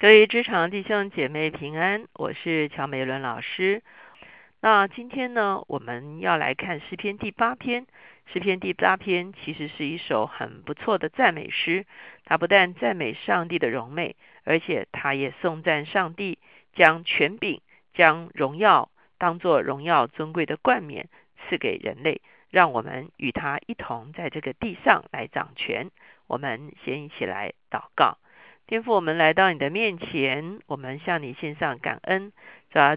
各位职场弟兄姐妹平安，我是乔美伦老师。那今天呢，我们要来看诗篇第八篇。诗篇第八篇其实是一首很不错的赞美诗，它不但赞美上帝的荣美，而且它也颂赞上帝将权柄、将荣耀当作荣耀尊贵的冠冕赐给人类，让我们与他一同在这个地上来掌权。我们先一起来祷告。天父，我们来到你的面前，我们向你献上感恩。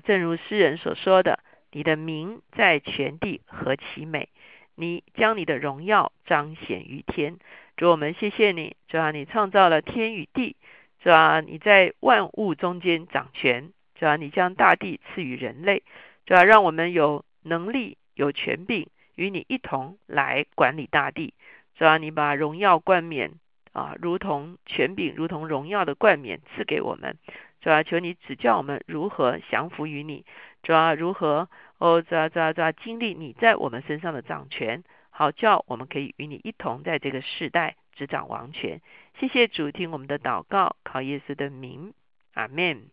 正如诗人所说的，你的名在全地何其美，你将你的荣耀彰显于天。主，我们谢谢你，主啊，你创造了天与地，主啊，你在万物中间掌权，主啊，你将大地赐予人类，主啊，让我们有能力有权柄与你一同来管理大地。主啊，你把荣耀冠冕如同权柄，如同荣耀的冠冕赐给我们。主啊，求你指教我们如何降服于你。主啊，如何经历你在我们身上的掌权，好叫我们可以与你一同在这个世代执掌王权。谢谢主，听我们的祷告，靠耶稣的名，阿们。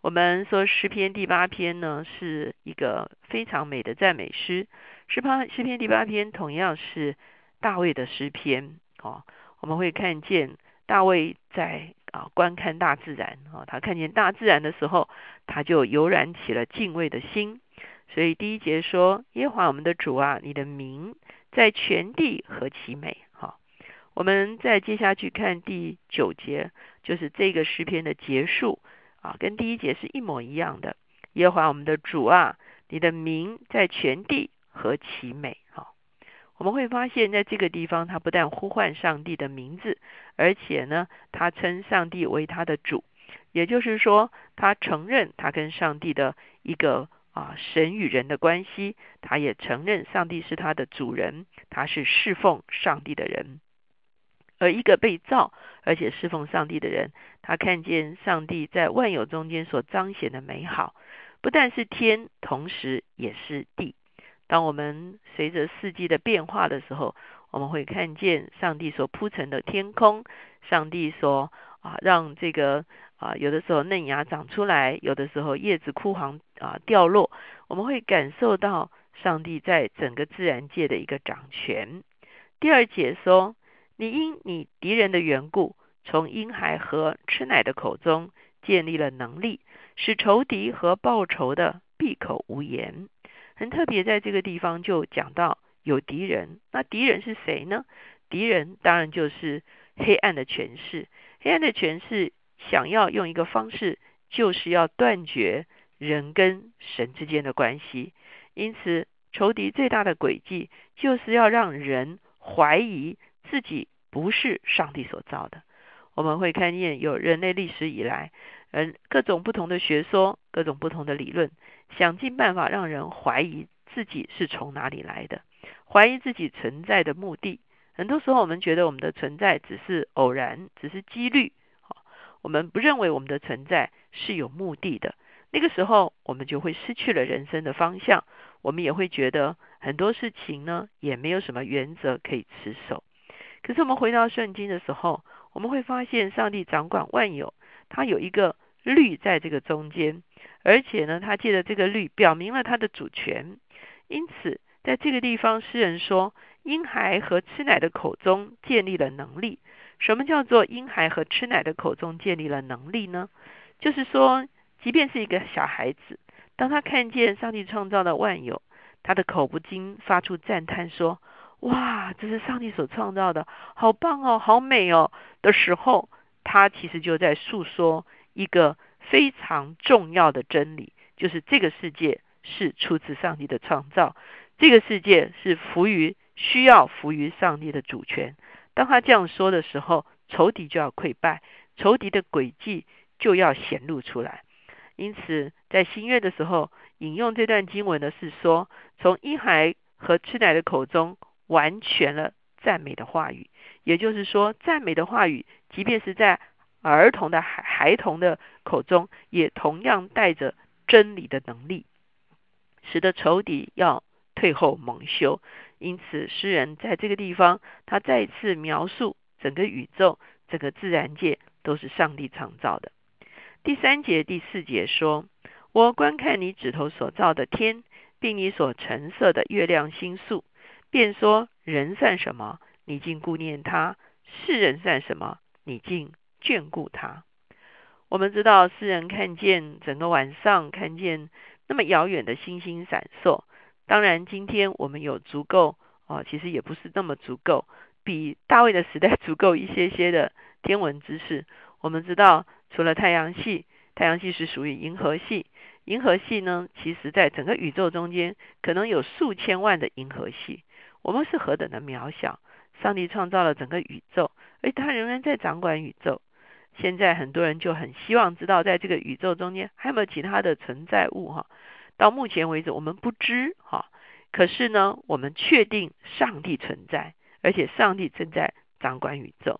我们说诗篇第八篇呢，是一个非常美的赞美诗。诗篇第八篇同样是大卫的诗篇哦。我们会看见大卫在观看大自然他看见大自然的时候，他就油然起了敬畏的心。所以第一节说，耶和华我们的主啊，你的名在全地何其美我们再接下去看第九节，就是这个诗篇的结束跟第一节是一模一样的。耶和华我们的主啊，你的名在全地何其美我们会发现在这个地方，他不但呼唤上帝的名字，而且呢，他称上帝为他的主，也就是说，他承认他跟上帝的一个神与人的关系，他也承认上帝是他的主人，他是侍奉上帝的人。而一个被造而且侍奉上帝的人，他看见上帝在万有中间所彰显的美好，不但是天，同时也是地。当我们随着四季的变化的时候，我们会看见上帝所铺成的天空，上帝所让这个有的时候嫩芽长出来，有的时候叶子枯黄掉落，我们会感受到上帝在整个自然界的一个掌权。第二节说，你因你敌人的缘故，从婴孩和吃奶的口中建立了能力，使仇敌和报仇的闭口无言。很特别，在这个地方就讲到有敌人，那敌人是谁呢？敌人当然就是黑暗的权势。黑暗的权势想要用一个方式，就是要断绝人跟神之间的关系。因此，仇敌最大的诡计就是要让人怀疑自己不是上帝所造的。我们会看见有人类历史以来，各种不同的学说，各种不同的理论，想尽办法让人怀疑自己是从哪里来的，怀疑自己存在的目的。很多时候我们觉得我们的存在只是偶然，只是几率，我们不认为我们的存在是有目的的。那个时候我们就会失去了人生的方向，我们也会觉得很多事情呢也没有什么原则可以持守。可是我们回到圣经的时候，我们会发现上帝掌管万有，他有一个律在这个中间，而且呢，他借着这个律表明了他的主权。因此在这个地方，诗人说婴孩和吃奶的口中建立了能力。什么叫做婴孩和吃奶的口中建立了能力呢？就是说，即便是一个小孩子，当他看见上帝创造的万有，他的口不禁发出赞叹说，哇，这是上帝所创造的，好棒哦，好美哦的时候，他其实就在诉说一个非常重要的真理，就是这个世界是出自上帝的创造，这个世界是需要服于上帝的主权。当他这样说的时候，仇敌就要溃败，仇敌的诡计就要显露出来。因此在新约的时候引用这段经文的是说，从婴孩和吃奶的口中完全了赞美的话语。也就是说，赞美的话语即便是在孩童的口中，也同样带着真理的能力，使得仇敌要退后蒙羞。因此诗人在这个地方，他再一次描述整个宇宙，整个自然界都是上帝创造的。第三节、第四节说，我观看你指头所造的天，并你所陈设的月亮星宿，便说，人算什么，你竟顾念他；世人算什么，你竟眷顾他。我们知道诗人看见整个晚上看见那么遥远的星星闪烁，当然今天我们有足够其实也不是那么足够，比大卫的时代足够一些些的天文知识。我们知道除了太阳系，太阳系是属于银河系，银河系呢，其实在整个宇宙中间可能有数千万的银河系，我们是何等的渺小。上帝创造了整个宇宙，而他仍然在掌管宇宙。现在很多人就很希望知道在这个宇宙中间还有没有其他的存在物到目前为止我们不知可是呢，我们确定上帝存在，而且上帝正在掌管宇宙。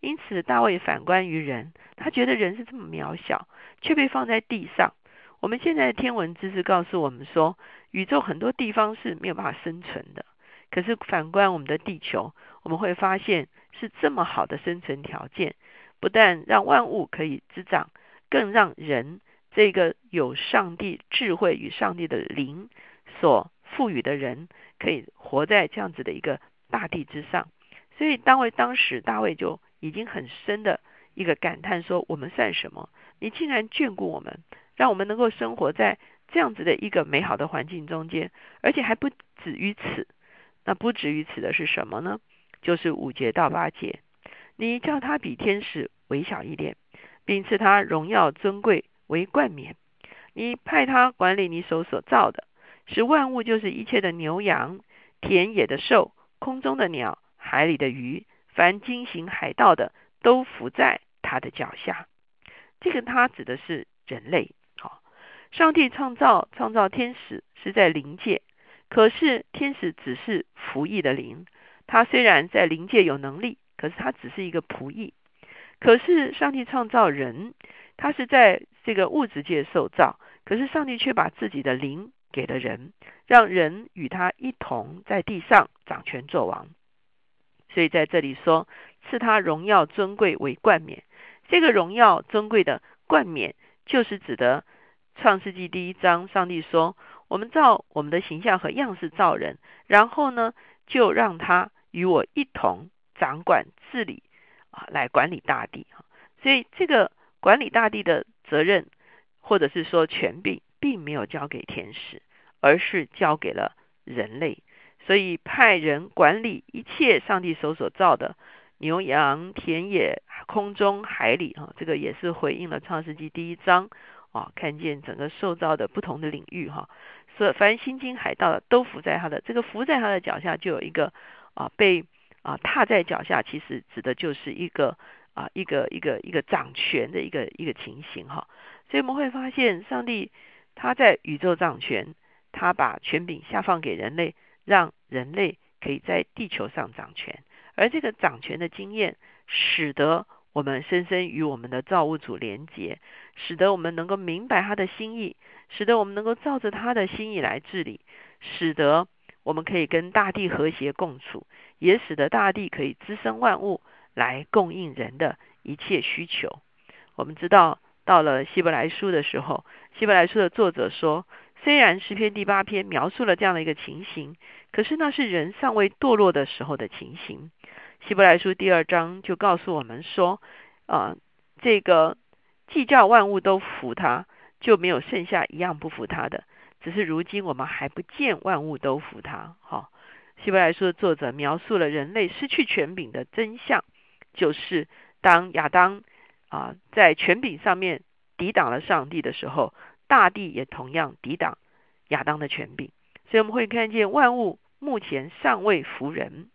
因此大卫反观于人，他觉得人是这么渺小，却被放在地上。我们现在的天文知识告诉我们说，宇宙很多地方是没有办法生存的，可是反观我们的地球，我们会发现是这么好的生存条件，不但让万物可以滋长，更让人这个有上帝智慧与上帝的灵所赋予的人可以活在这样子的一个大地之上。所以当时大卫就已经很深的一个感叹说，我们算什么，你竟然眷顾我们，让我们能够生活在这样子的一个美好的环境中间，而且还不止于此。那不止于此的是什么呢？就是5节到8节，你叫他比天使微小一点，并赐他荣耀尊贵为冠冕，你派他管理你手所造的，使万物，就是一切的牛羊、田野的兽、空中的鸟、海里的鱼，凡经行海道的，都伏在他的脚下。这个他指的是人类。上帝创造天使是在灵界，可是天使只是服役的灵，他虽然在灵界有能力，可是他只是一个仆役。可是上帝创造人，他是在这个物质界受造，可是上帝却把自己的灵给了人，让人与他一同在地上掌权作王。所以在这里说，赐他荣耀尊贵为冠冕。这个荣耀尊贵的冠冕，就是指的创世纪1章上帝说，我们照我们的形象和样式造人，然后呢就让他与我一同掌管治理来管理大地。所以这个管理大地的责任或者是说权柄，并没有交给天使，而是交给了人类。所以派人管理一切上帝所造的，牛羊、田野、空中、海里这个也是回应了创世纪1章看见整个受造的不同的领域所以凡行经海道的都伏在他的，这个伏在他的脚下，就有一个被踏在脚下，其实指的就是一个掌权的一个情形所以我们会发现上帝他在宇宙掌权，他把权柄下放给人类，让人类可以在地球上掌权。而这个掌权的经验，使得我们深深与我们的造物主连结，使得我们能够明白他的心意，使得我们能够照着他的心意来治理，使得我们可以跟大地和谐共处，也使得大地可以滋生万物，来供应人的一切需求。我们知道到了希伯来书的时候，希伯来书的作者说，虽然诗篇第8篇描述了这样的一个情形，可是那是人尚未堕落的时候的情形。希伯来书第2章就告诉我们说这个既叫万物都服他，就没有剩下一样不服他的，只是如今我们还不见万物都服他希伯来书的作者描述了人类失去权柄的真相，就是当亚当在权柄上面抵挡了上帝的时候，大地也同样抵挡亚当的权柄。所以我们会看见万物目前尚未服人。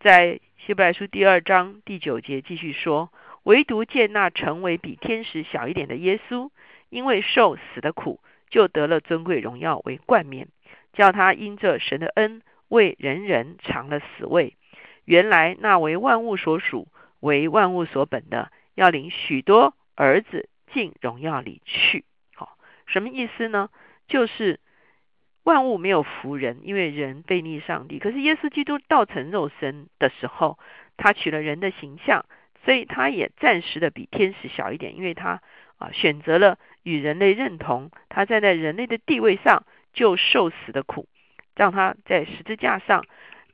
在希伯来书第2章第9节继续说，唯独见那成为比天使小一点的耶稣，因为受死的苦，就得了尊贵荣耀为冠冕，叫他因着神的恩，为人人尝了死味。原来那为万物所属、为万物所本的，要领许多儿子进荣耀里去。什么意思呢？就是万物没有服人，因为人悖逆上帝。可是耶稣基督道成肉身的时候，他取了人的形象，所以他也暂时的比天使小一点，因为他选择了与人类认同，他站在人类的地位上就受死的苦，让他在十字架上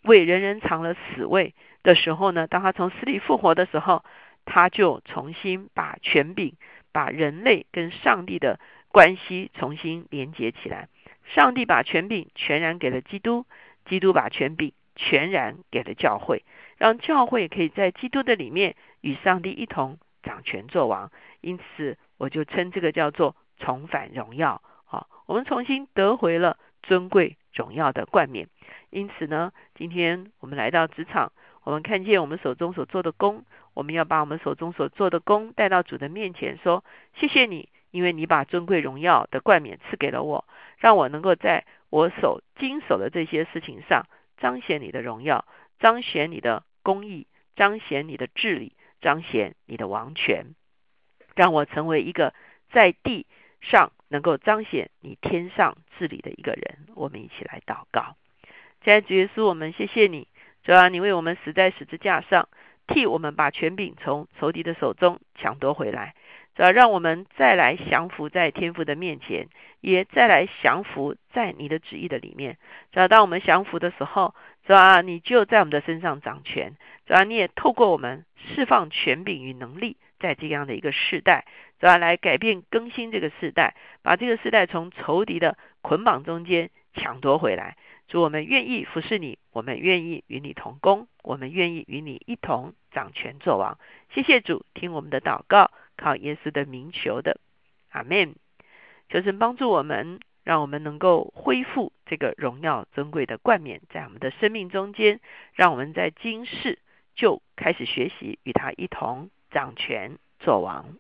为人人尝了死味的时候呢，当他从死里复活的时候，他就重新把权柄，把人类跟上帝的关系重新连接起来。上帝把权柄全然给了基督，基督把权柄全然给了教会，让教会可以在基督的里面与上帝一同掌权作王。因此我就称这个叫做重返荣耀，我们重新得回了尊贵荣耀的冠冕。因此呢，今天我们来到职场，我们看见我们手中所做的工，我们要把我们手中所做的工带到主的面前，说谢谢你，因为你把尊贵荣耀的冠冕赐给了我，让我能够在我所经手的这些事情上彰显你的荣耀，彰显你的公义，彰显你的治理，彰显你的王权，让我成为一个在地上能够彰显你天上治理的一个人。我们一起来祷告。亲爱的主耶稣，我们谢谢你，主啊，你为我们死在十字架上，替我们把权柄从仇敌的手中抢夺回来。主啊，让我们再来降服在天父的面前，也再来降服在你的旨意的里面。主啊，当我们降服的时候，主啊，你就在我们的身上掌权。主啊，你也透过我们释放权柄与能力，在这样的一个世代，主啊，来改变更新这个世代，把这个世代从仇敌的捆绑中间抢夺回来。主，我们愿意服侍你，我们愿意与你同工，我们愿意与你一同掌权作王。谢谢主，听我们的祷告，靠耶稣的名求的，阿们。求神帮助我们，让我们能够恢复这个荣耀尊贵的冠冕在我们的生命中间，让我们在今世就开始学习与他一同掌权作王。